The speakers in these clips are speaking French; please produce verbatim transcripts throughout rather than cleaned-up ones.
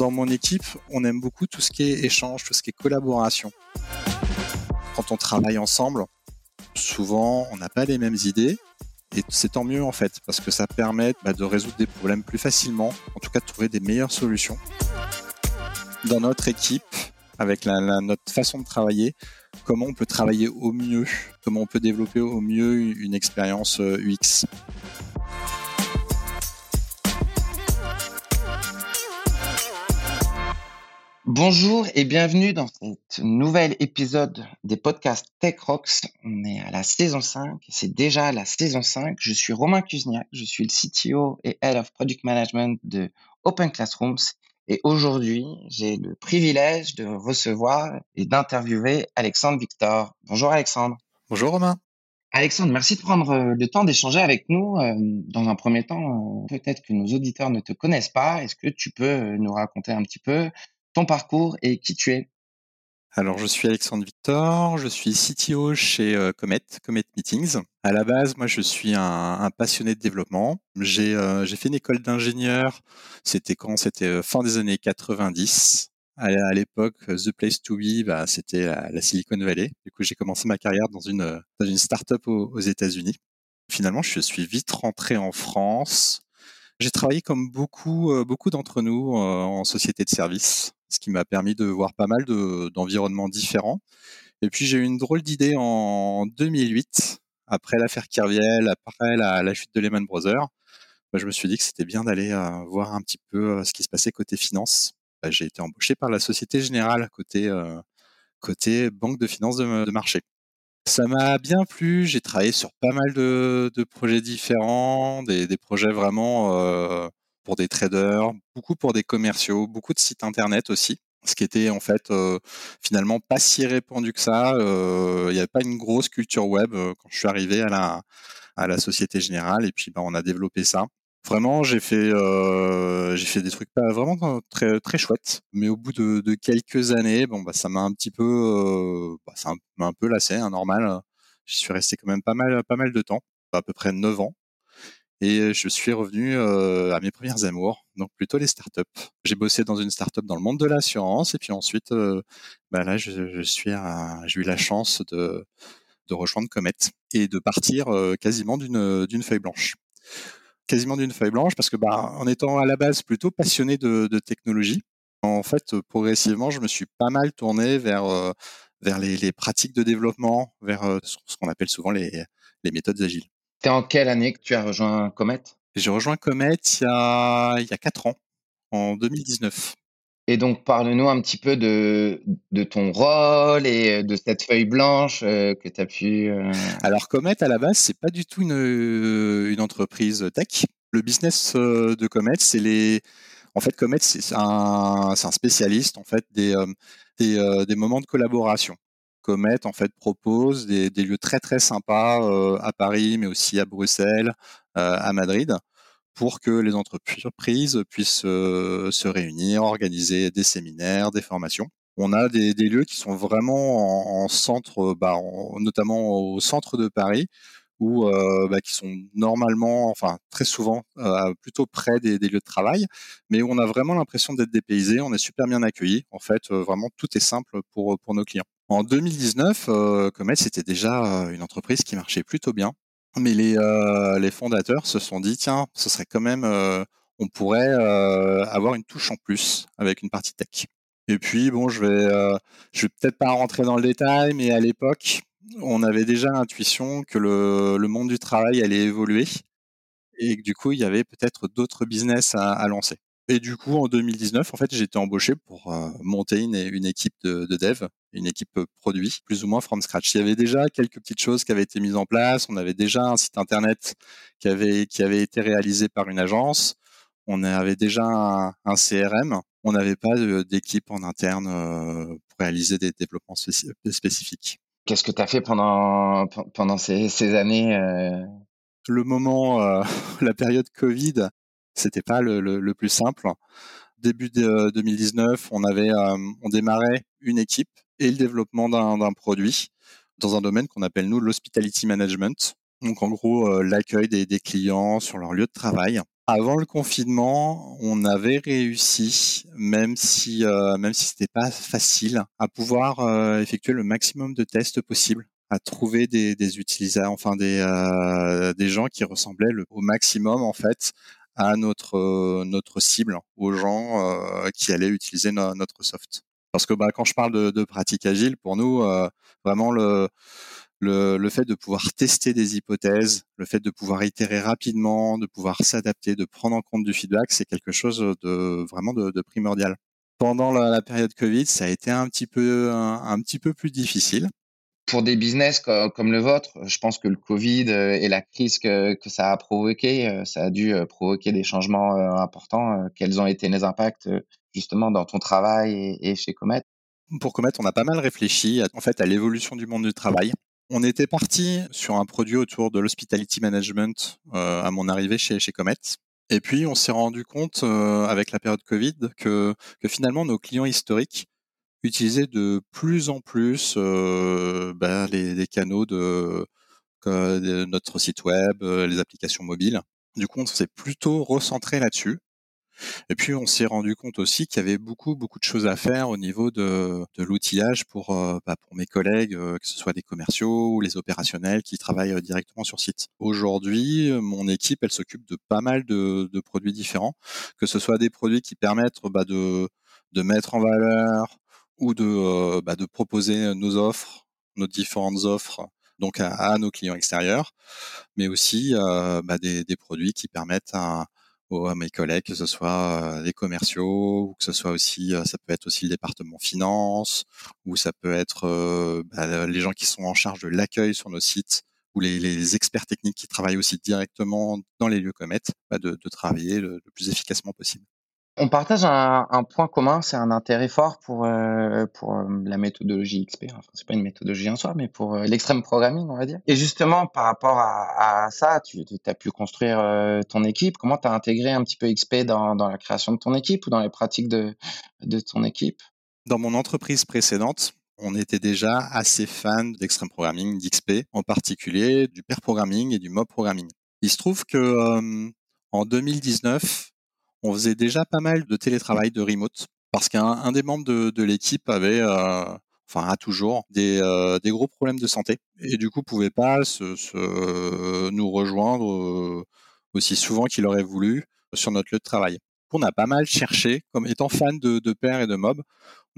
Dans mon équipe, on aime beaucoup tout ce qui est échange, tout ce qui est collaboration. Quand on travaille ensemble, souvent, on n'a pas les mêmes idées. Et c'est tant mieux en fait, parce que ça permet bah, de résoudre des problèmes plus facilement, en tout cas de trouver des meilleures solutions. Dans notre équipe, avec la, la, notre façon de travailler, comment on peut travailler au mieux, comment on peut développer au mieux une expérience U X. Bonjour et bienvenue dans ce nouvel épisode des podcasts Tech.Rocks. On est à la saison cinq, c'est déjà la saison cinq. Je suis Romain Kuzniak, je suis le C T O et Head of Product Management de Open Classrooms. Et aujourd'hui, j'ai le privilège de recevoir et d'interviewer Alexandre Victoor. Bonjour Alexandre. Bonjour Romain. Alexandre, merci de prendre le temps d'échanger avec nous. Dans un premier temps, peut-être que nos auditeurs ne te connaissent pas. Est-ce que tu peux nous raconter un petit peu ton parcours et qui tu es? Alors, je suis Alexandre Victoor, je suis C T O chez euh, Comet, Comet Meetings. À la base, moi, je suis un, un passionné de développement. J'ai, euh, j'ai fait une école d'ingénieur, c'était quand? C'était fin des années quatre-vingt-dix. À, à l'époque, the place to be, bah, c'était la, la Silicon Valley. Du coup, j'ai commencé ma carrière dans une, dans une start-up aux, aux États-Unis. Finalement, je suis vite rentré en France. J'ai travaillé comme beaucoup, euh, beaucoup d'entre nous euh, en société de services, ce qui m'a permis de voir pas mal de, d'environnements différents. Et puis, j'ai eu une drôle d'idée en deux mille huit, après l'affaire Kerviel, après la, la chute de Lehman Brothers. Bah, je me suis dit que c'était bien d'aller euh, voir un petit peu euh, ce qui se passait côté finance. Bah, j'ai été embauché par la Société Générale côté, euh, côté banque de finance de, de marché. Ça m'a bien plu, j'ai travaillé sur pas mal de, de projets différents, des, des projets vraiment... Euh, pour des traders, beaucoup pour des commerciaux, beaucoup de sites internet aussi, ce qui était en fait euh, finalement pas si répandu que ça. Euh, il n'y avait pas une grosse culture web euh, quand je suis arrivé à la, à la Société Générale et puis bah, on a développé ça. Vraiment, j'ai fait, euh, j'ai fait des trucs pas vraiment très, très chouettes, mais au bout de, de quelques années, bon, bah, ça m'a un petit peu, euh, bah, ça m'a un peu lassé, hein, normal. J'y suis resté quand même pas mal, pas mal de temps, à peu près neuf ans. Et je suis revenu euh, à mes premières amours, donc plutôt les startups. J'ai bossé dans une startup dans le monde de l'assurance, et puis ensuite, euh, bah là, je, je suis, à, j'ai eu la chance de, de rejoindre Comet et de partir euh, quasiment d'une, d'une feuille blanche. Quasiment d'une feuille blanche, parce que bah, en étant à la base plutôt passionné de, de technologie, en fait, progressivement, je me suis pas mal tourné vers euh, vers les, les pratiques de développement, vers euh, ce qu'on appelle souvent les, les méthodes agiles. T'es en quelle année que tu as rejoint Comet? J'ai rejoint Comet il y a, il y a quatre ans, en deux mille dix-neuf. Et donc, parle-nous un petit peu de, de ton rôle et de cette feuille blanche que tu as pu... Alors, Comet, à la base, c'est pas du tout une, une entreprise tech. Le business de Comet, c'est les... En fait, Comet, c'est un, c'est un spécialiste en fait, des, des, des moments de collaboration. Comet en fait propose des, des lieux très très sympas euh, à Paris, mais aussi à Bruxelles, euh, à Madrid, pour que les entreprises puissent euh, se réunir, organiser des séminaires, des formations. On a des, des lieux qui sont vraiment en, en centre, bah, en, notamment au centre de Paris, ou euh, bah, qui sont normalement, enfin très souvent, euh, plutôt près des, des lieux de travail, mais où on a vraiment l'impression d'être dépaysé, on est super bien accueilli. En fait, euh, vraiment tout est simple pour pour nos clients. En deux mille dix-neuf, euh, Comet, c'était déjà une entreprise qui marchait plutôt bien, mais les euh, les fondateurs se sont dit tiens, ce serait quand même, euh, on pourrait euh, avoir une touche en plus avec une partie tech. Et puis bon, je vais euh, je vais peut-être pas rentrer dans le détail, mais à l'époque on avait déjà l'intuition que le, le monde du travail allait évoluer et que du coup, il y avait peut-être d'autres business à, à lancer. Et du coup, en deux mille dix-neuf, en fait, j'ai été embauché pour euh, monter une, une équipe de, de dev, une équipe produit, plus ou moins from scratch. Il y avait déjà quelques petites choses qui avaient été mises en place. On avait déjà un site internet qui avait, qui avait été réalisé par une agence. On avait déjà un, un C R M. On n'avait pas de, d'équipe en interne euh, pour réaliser des développements spécif- spécifiques. Qu'est-ce que tu as fait pendant, pendant ces, ces années euh... Le moment, euh, la période Covid, c'était pas le, le, le plus simple. Début de, euh, deux mille dix-neuf, on, avait, euh, on démarrait une équipe et le développement d'un, d'un produit dans un domaine qu'on appelle, nous, l'hospitality management. Donc, en gros, euh, l'accueil des, des clients sur leur lieu de travail. Avant le confinement, on avait réussi, même si euh, même si c'était pas facile, à pouvoir euh, effectuer le maximum de tests possible, à trouver des, des utilisateurs, enfin des euh, des gens qui ressemblaient le, au maximum en fait à notre euh, notre cible, aux gens euh, qui allaient utiliser no, notre soft. Parce que bah quand je parle de, de pratique agile, pour nous euh, vraiment le Le, le fait de pouvoir tester des hypothèses, le fait de pouvoir itérer rapidement, de pouvoir s'adapter, de prendre en compte du feedback, c'est quelque chose de vraiment de, de primordial. Pendant la, la période Covid, ça a été un petit peu un, un petit peu plus difficile. Pour des business comme, comme le vôtre, je pense que le Covid et la crise que, que ça a provoqué, ça a dû provoquer des changements importants. Quels ont été les impacts justement dans ton travail et, et chez Comet ? Pour Comet, on a pas mal réfléchi en fait à l'évolution du monde du travail. On était parti sur un produit autour de l'hospitality management euh, à mon arrivée chez, chez Comet. Et puis, on s'est rendu compte euh, avec la période Covid que, que finalement, nos clients historiques utilisaient de plus en plus euh, bah, les, les canaux de, de notre site web, les applications mobiles. Du coup, on s'est plutôt recentré là-dessus. Et puis, on s'est rendu compte aussi qu'il y avait beaucoup, beaucoup de choses à faire au niveau de, de l'outillage pour, euh, bah, pour mes collègues, euh, que ce soit les commerciaux ou les opérationnels qui travaillent euh, directement sur site. Aujourd'hui, mon équipe, elle s'occupe de pas mal de, de produits différents, que ce soit des produits qui permettent bah, de, de mettre en valeur ou de, euh, bah, de proposer nos offres, nos différentes offres, donc à, à nos clients extérieurs, mais aussi euh, bah, des, des produits qui permettent à à mes collègues, que ce soit les commerciaux, ou que ce soit aussi, ça peut être aussi le département finance, ou ça peut être euh, bah, les gens qui sont en charge de l'accueil sur nos sites, ou les, les experts techniques qui travaillent aussi directement dans les lieux Comet, bah, de, de travailler le, le plus efficacement possible. On partage un, un point commun, c'est un intérêt fort pour, euh, pour euh, la méthodologie X P. Enfin, c'est pas une méthodologie en soi, mais pour euh, l'extrême programming, on va dire. Et justement, par rapport à, à ça, tu as pu construire euh, ton équipe. Comment tu as intégré un petit peu X P dans, dans la création de ton équipe ou dans les pratiques de, de ton équipe ? Dans mon entreprise précédente, on était déjà assez fans d'extrême programming, d'X P, en particulier du pair programming et du mob programming. Il se trouve que euh, en deux mille dix-neuf, on faisait déjà pas mal de télétravail, de remote, parce qu'un un des membres de, de l'équipe avait, euh, enfin a toujours, des, euh, des gros problèmes de santé et du coup pouvait pas se, se, euh, nous rejoindre euh, aussi souvent qu'il aurait voulu sur notre lieu de travail. On a pas mal cherché, comme étant fan de, de pair et de mob,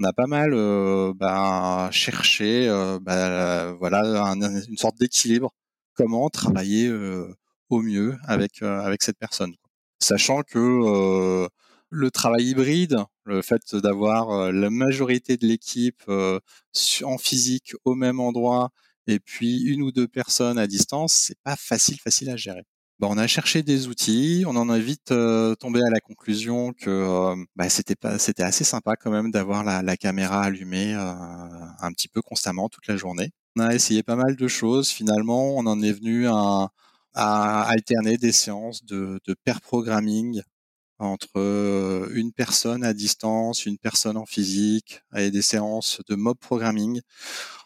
on a pas mal euh, bah, cherché euh, bah, voilà, un, une sorte d'équilibre, comment travailler euh, au mieux avec, euh, avec cette personne. Sachant que euh, le travail hybride, le fait d'avoir euh, la majorité de l'équipe euh, en physique au même endroit et puis une ou deux personnes à distance, c'est pas facile facile à gérer. Bah, on a cherché des outils, on en a vite euh, tombé à la conclusion que euh, bah, c'était pas, c'était assez sympa quand même d'avoir la, la caméra allumée euh, un petit peu constamment toute la journée. On a essayé pas mal de choses. Finalement, on en est venu à à alterner des séances de, de pair programming entre une personne à distance, une personne en physique, et des séances de mob programming.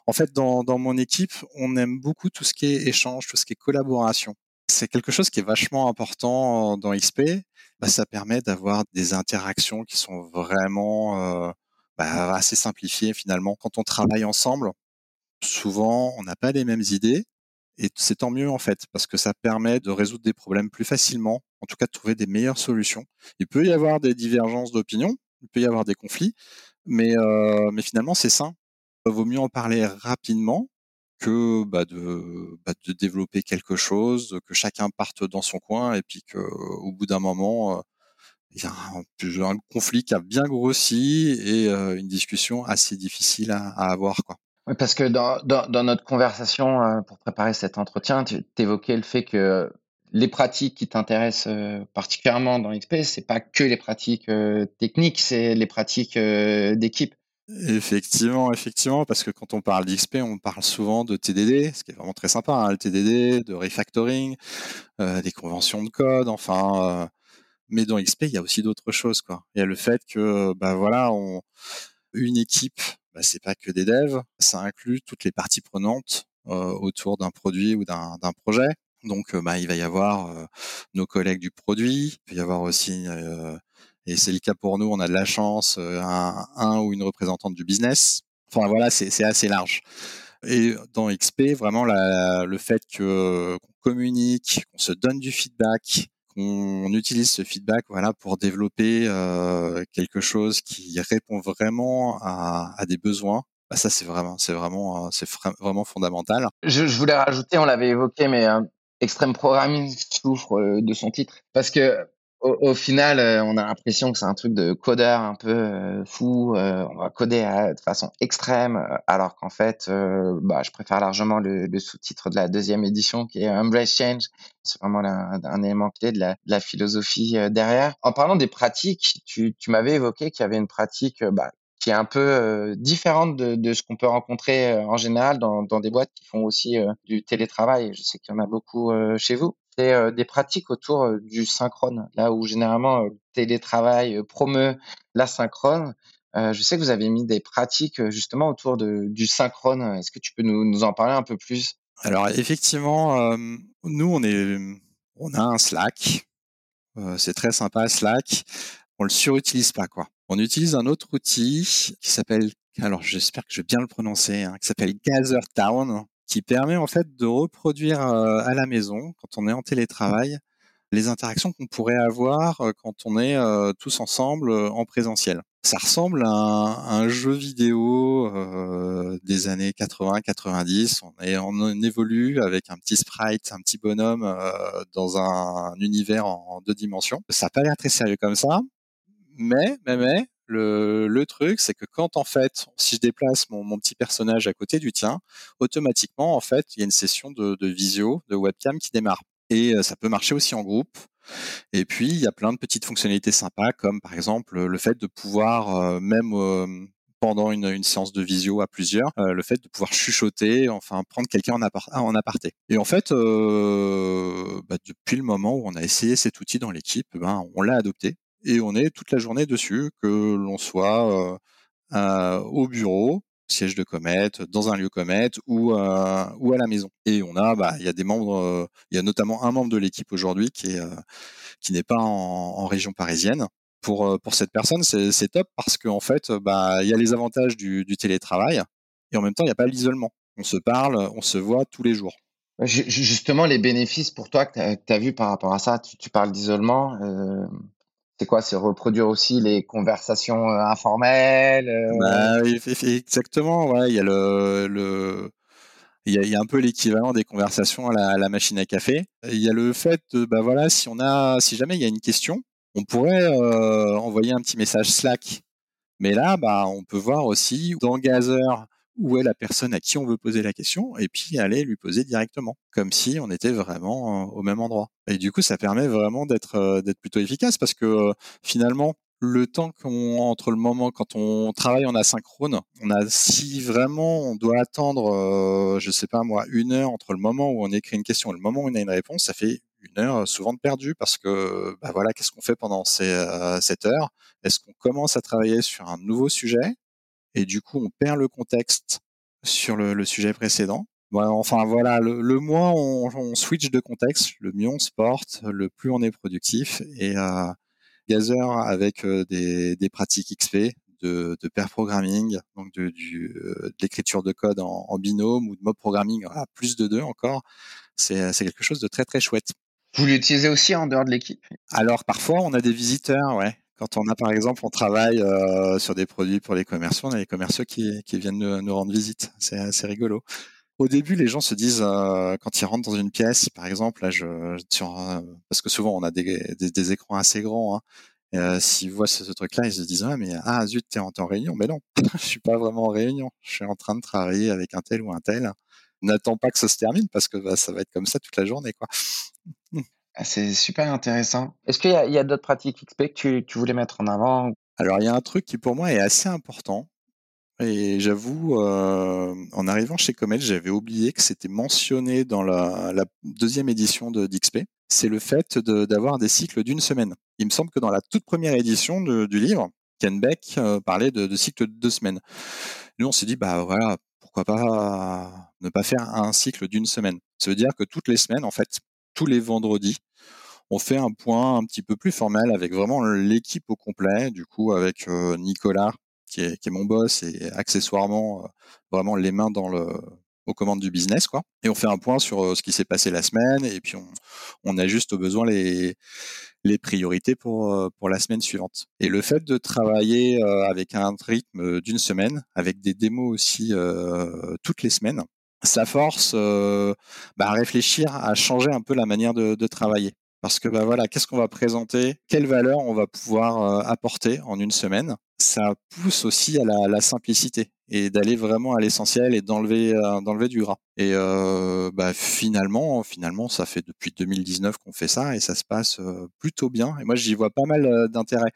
En fait, dans, dans mon équipe, on aime beaucoup tout ce qui est échange, tout ce qui est collaboration. C'est quelque chose qui est vachement important dans X P. Bah, ça permet d'avoir des interactions qui sont vraiment euh, bah, assez simplifiées finalement. Quand on travaille ensemble, souvent, on n'a pas les mêmes idées. Et c'est tant mieux en fait, parce que ça permet de résoudre des problèmes plus facilement, en tout cas de trouver des meilleures solutions. Il peut y avoir des divergences d'opinion, il peut y avoir des conflits, mais, euh, mais finalement c'est sain. Il vaut mieux en parler rapidement que bah, de, bah, de développer quelque chose, que chacun parte dans son coin et puis qu'au bout d'un moment, il y a un, un conflit qui a bien grossi et euh, une discussion assez difficile à, à avoir, quoi. Oui, parce que dans, dans, dans notre conversation, euh, pour préparer cet entretien, tu évoquais le fait que les pratiques qui t'intéressent euh, particulièrement dans X P, c'est pas que les pratiques euh, techniques, c'est les pratiques euh, d'équipe. Effectivement, effectivement, parce que quand on parle d'X P, on parle souvent de T D D, ce qui est vraiment très sympa, hein, le T D D, de refactoring, euh, des conventions de code, enfin. Euh, mais dans X P, il y a aussi d'autres choses, quoi. Il y a le fait que, bah voilà, on, une équipe. Bah, c'est pas que des devs, ça inclut toutes les parties prenantes euh, autour d'un produit ou d'un, d'un projet. Donc, bah, il va y avoir euh, nos collègues du produit, il va y avoir aussi, euh, et c'est le cas pour nous, on a de la chance, euh, un, un ou une représentante du business. Enfin, voilà, c'est, c'est assez large. Et dans X P, vraiment, la, le fait que, qu'on communique, qu'on se donne du feedback, qu'on utilise ce feedback voilà, pour développer euh, quelque chose qui répond vraiment à, à des besoins, bah ça, c'est vraiment, c'est vraiment, c'est fra- vraiment fondamental. Je, je voulais rajouter, on l'avait évoqué, mais... Euh... Extreme Programming souffre de son titre parce que au, au final on a l'impression que c'est un truc de codeur un peu euh, fou, euh, on va coder à, de façon extrême, alors qu'en fait euh, bah, je préfère largement le, le sous-titre de la deuxième édition qui est Embrace Change. C'est vraiment la, un élément clé de la, de la philosophie euh, derrière. En parlant des pratiques, tu, tu m'avais évoqué qu'il y avait une pratique euh, bah, qui est un peu euh, différente de, de ce qu'on peut rencontrer euh, en général dans, dans des boîtes qui font aussi euh, du télétravail. Je sais qu'il y en a beaucoup euh, chez vous. C'est euh, des pratiques autour euh, du synchrone, là où généralement euh, le télétravail euh, promeut l'asynchrone. Euh, je sais que vous avez mis des pratiques euh, justement autour de, du synchrone. Est-ce que tu peux nous, nous en parler un peu plus ? Alors effectivement, euh, nous on est, on a un Slack. Euh, c'est très sympa Slack. On le surutilise pas quoi. On utilise un autre outil qui s'appelle, alors j'espère que je vais bien le prononcer, hein, qui s'appelle Gather Town, qui permet en fait de reproduire euh, à la maison, quand on est en télétravail, les interactions qu'on pourrait avoir euh, quand on est euh, tous ensemble euh, en présentiel. Ça ressemble à un, à un jeu vidéo euh, des années quatre-vingts quatre-vingt-dix. On, est, on évolue avec un petit sprite, un petit bonhomme euh, dans un, un univers en, en deux dimensions. Ça n'a pas l'air très sérieux comme ça. Mais, mais, mais, le, le truc, c'est que quand, en fait, si je déplace mon, mon petit personnage à côté du tien, automatiquement, en fait, il y a une session de, de visio, de webcam qui démarre. Et ça peut marcher aussi en groupe. Et puis, il y a plein de petites fonctionnalités sympas, comme, par exemple, le fait de pouvoir, euh, même euh, pendant une, une séance de visio à plusieurs, euh, le fait de pouvoir chuchoter, enfin, prendre quelqu'un en, appart- en aparté. Et en fait, euh, bah, depuis le moment où on a essayé cet outil dans l'équipe, ben, on l'a adopté. Et on est toute la journée dessus, que l'on soit euh, euh, au bureau, siège de Comet, dans un lieu Comet ou, euh, ou à la maison. Et on a, bah, il y a des membres, euh, il y a notamment un membre de l'équipe aujourd'hui qui est, euh, qui n'est pas en, en région parisienne. Pour euh, pour cette personne, c'est, c'est top parce qu'en fait, bah, il y a les avantages du, du télétravail et en même temps, il n'y a pas l'isolement. On se parle, on se voit tous les jours. Justement, les bénéfices pour toi que tu as vus par rapport à ça, tu, tu parles d'isolement. Euh... C'est quoi ? C'est reproduire aussi les conversations euh, informelles euh... Bah, exactement, ouais. Il y a le, le... Il y a, il y a un peu l'équivalent des conversations à la, à la machine à café. Il y a le fait, de, bah voilà, si on a, si jamais il y a une question, on pourrait euh, envoyer un petit message Slack. Mais là, bah, on peut voir aussi dans Gather où est la personne à qui on veut poser la question et puis aller lui poser directement, comme si on était vraiment au même endroit. Et du coup, ça permet vraiment d'être d'être plutôt efficace parce que finalement, le temps qu'on entre le moment quand on travaille en asynchrone, on a si vraiment on doit attendre, euh, je sais pas moi, une heure entre le moment où on écrit une question et le moment où on a une réponse, ça fait une heure souvent de perdu parce que bah voilà, qu'est-ce qu'on fait pendant ces, euh, cette heure ? Est-ce qu'on commence à travailler sur un nouveau sujet ? Et du coup, on perd le contexte sur le, le sujet précédent. Enfin, voilà, le, le moins on, on switch de contexte, le mieux on se porte, le plus on est productif. Et euh, Gather, avec des, des pratiques X P de, de pair programming, donc de, du, de l'écriture de code en, en binôme ou de mob programming à plus de deux encore, c'est, c'est quelque chose de très, très chouette. Vous l'utilisez aussi en dehors de l'équipe ? Alors, parfois, on a des visiteurs, ouais. Quand on a, par exemple, on travaille euh, sur des produits pour les commerciaux, on a les commerciaux qui, qui viennent nous, nous rendre visite. C'est assez rigolo. Au début, les gens se disent, euh, quand ils rentrent dans une pièce, par exemple, là, je, sur, euh, parce que souvent, on a des, des, des écrans assez grands. Hein, et, euh, s'ils voient ce, ce truc-là, ils se disent, ah, mais ah, zut, t'es en, t'es en réunion. Mais non, je suis pas vraiment en réunion. Je suis en train de travailler avec un tel ou un tel. N'attends pas que ça se termine parce que bah, ça va être comme ça toute la journée, quoi. C'est super intéressant. Est-ce qu'il y a, il y a d'autres pratiques X P que tu, tu voulais mettre en avant ? Alors, il y a un truc qui, pour moi, est assez important. Et j'avoue, euh, en arrivant chez Comet, j'avais oublié que c'était mentionné dans la, la deuxième édition de, d'X P. C'est le fait de, d'avoir des cycles d'une semaine. Il me semble que dans la toute première édition de, du livre, Ken Beck euh, parlait de, de cycles de deux semaines. Nous, on s'est dit, bah voilà, pourquoi pas ne pas faire un cycle d'une semaine ? Ça veut dire que toutes les semaines, en fait, tous les vendredis, on fait un point un petit peu plus formel avec vraiment l'équipe au complet, du coup avec euh, Nicolas qui est, qui est mon boss et accessoirement euh, vraiment les mains dans le aux commandes du business, quoi. Et on fait un point sur euh, ce qui s'est passé la semaine et puis on, on ajuste au besoin les, les priorités pour, euh, pour la semaine suivante. Et le fait de travailler euh, avec un rythme d'une semaine, avec des démos aussi euh, toutes les semaines, ça force euh, bah, à réfléchir, à changer un peu la manière de, de travailler. Parce que bah voilà, qu'est-ce qu'on va présenter, quelle valeur on va pouvoir euh, apporter en une semaine. Ça pousse aussi à la, la simplicité et d'aller vraiment à l'essentiel et d'enlever euh, d'enlever du gras. Et euh, bah finalement, finalement, ça fait depuis deux mille dix-neuf qu'on fait ça et ça se passe euh, plutôt bien. Et moi, j'y vois pas mal euh, d'intérêt.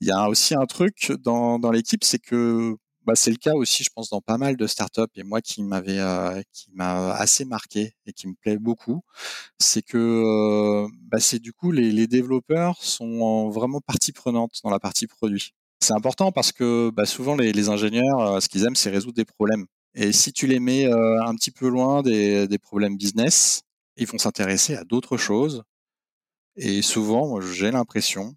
Il y a aussi un truc dans dans l'équipe, c'est que bah c'est le cas aussi, je pense, dans pas mal de startups. Et moi, qui m'avait, euh, qui m'a assez marqué et qui me plaît beaucoup, c'est que, euh, bah c'est du coup les, les développeurs sont vraiment partie prenante dans la partie produit. C'est important parce que bah souvent les, les ingénieurs, euh, ce qu'ils aiment, c'est résoudre des problèmes. Et si tu les mets euh, un petit peu loin des, des problèmes business, ils vont s'intéresser à d'autres choses. Et souvent, moi, j'ai l'impression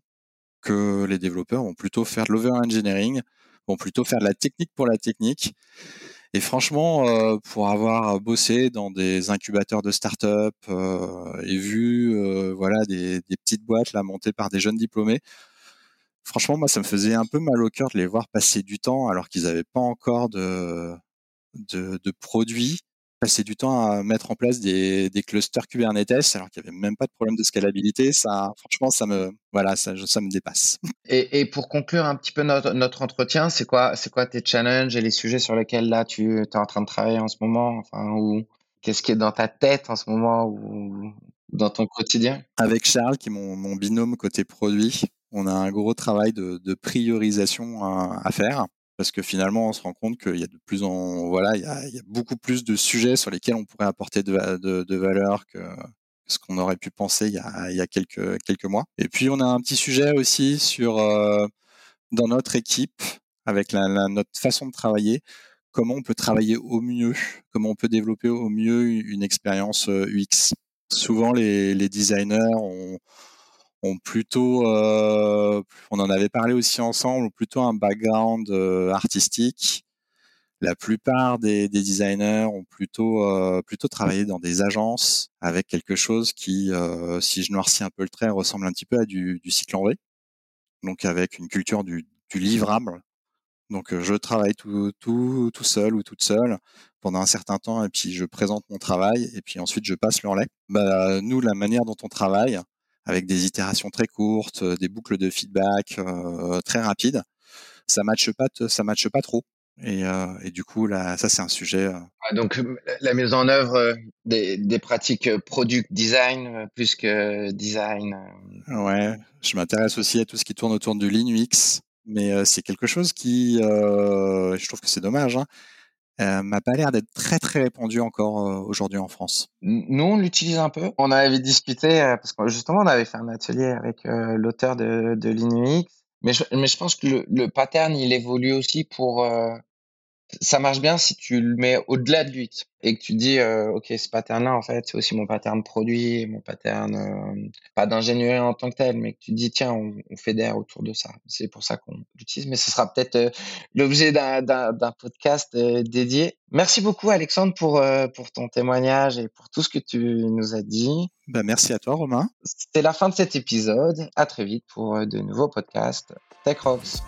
que les développeurs vont plutôt faire de l'over-engineering, vont plutôt faire de la technique pour la technique. Et franchement, euh, pour avoir bossé dans des incubateurs de start-up euh, et vu euh, voilà, des, des petites boîtes là, montées par des jeunes diplômés, franchement, moi, ça me faisait un peu mal au cœur de les voir passer du temps alors qu'ils n'avaient pas encore de, de, de produits, passer du temps à mettre en place des, des clusters Kubernetes alors qu'il n'y avait même pas de problème de scalabilité. Ça, franchement, ça me, voilà, ça, ça me dépasse. Et, et pour conclure un petit peu notre, notre entretien, c'est quoi, c'est quoi tes challenges et les sujets sur lesquels là tu es en train de travailler en ce moment, enfin, ou qu'est-ce qui est dans ta tête en ce moment ou dans ton quotidien? Avec Charles, qui est mon, mon binôme côté produit, on a un gros travail de, de priorisation à, à faire. Parce que finalement, on se rend compte qu'il y a de plus en voilà, il y a, il y a beaucoup plus de sujets sur lesquels on pourrait apporter de, de, de valeur que ce qu'on aurait pu penser il y a, il y a quelques quelques mois. Et puis on a un petit sujet aussi sur euh, dans notre équipe avec la, la, notre façon de travailler, comment on peut travailler au mieux, comment on peut développer au mieux une expérience U X. Souvent, les, les designers ont ont plutôt, euh, on en avait parlé aussi ensemble, plutôt un background euh, artistique. La plupart des, des designers ont plutôt, euh, plutôt travaillé dans des agences avec quelque chose qui, euh, si je noircis un peu le trait, ressemble un petit peu à du, du cycle en V, donc avec une culture du, du livrable. Donc, je travaille tout, tout, tout seul ou toute seule pendant un certain temps et puis je présente mon travail et puis ensuite je passe le relais. Bah, nous, la manière dont on travaille, avec des itérations très courtes, des boucles de feedback euh, très rapides, ça matche pas, t- ça matche pas trop. Et, euh, et du coup, là, ça c'est un sujet. Euh... Donc la mise en œuvre des, des pratiques product design plus que design. Ouais, je m'intéresse aussi à tout ce qui tourne autour du Lean U X, mais euh, c'est quelque chose qui, euh, je trouve que c'est dommage, hein, Euh, m'a pas l'air d'être très très répandu encore euh, aujourd'hui en France. Nous, on l'utilise un peu. On avait discuté, euh, parce que justement, on avait fait un atelier avec euh, l'auteur de, de l'I N U X. Mais je, mais je pense que le, le pattern, il évolue aussi pour... Euh, ça marche bien si tu le mets au-delà de l'U X et que tu dis, euh, OK, ce pattern-là, en fait, c'est aussi mon pattern produit, mon pattern, euh, pas d'ingénierie en tant que tel, mais que tu dis, tiens, on, on fédère autour de ça. C'est pour ça qu'on l'utilise, mais ce sera peut-être euh, l'objet d'un, d'un, d'un podcast euh, dédié. Merci beaucoup, Alexandre, pour, euh, pour ton témoignage et pour tout ce que tu nous as dit. Ben, merci à toi, Romain. C'était la fin de cet épisode. À très vite pour euh, de nouveaux podcasts Tech.Rocks.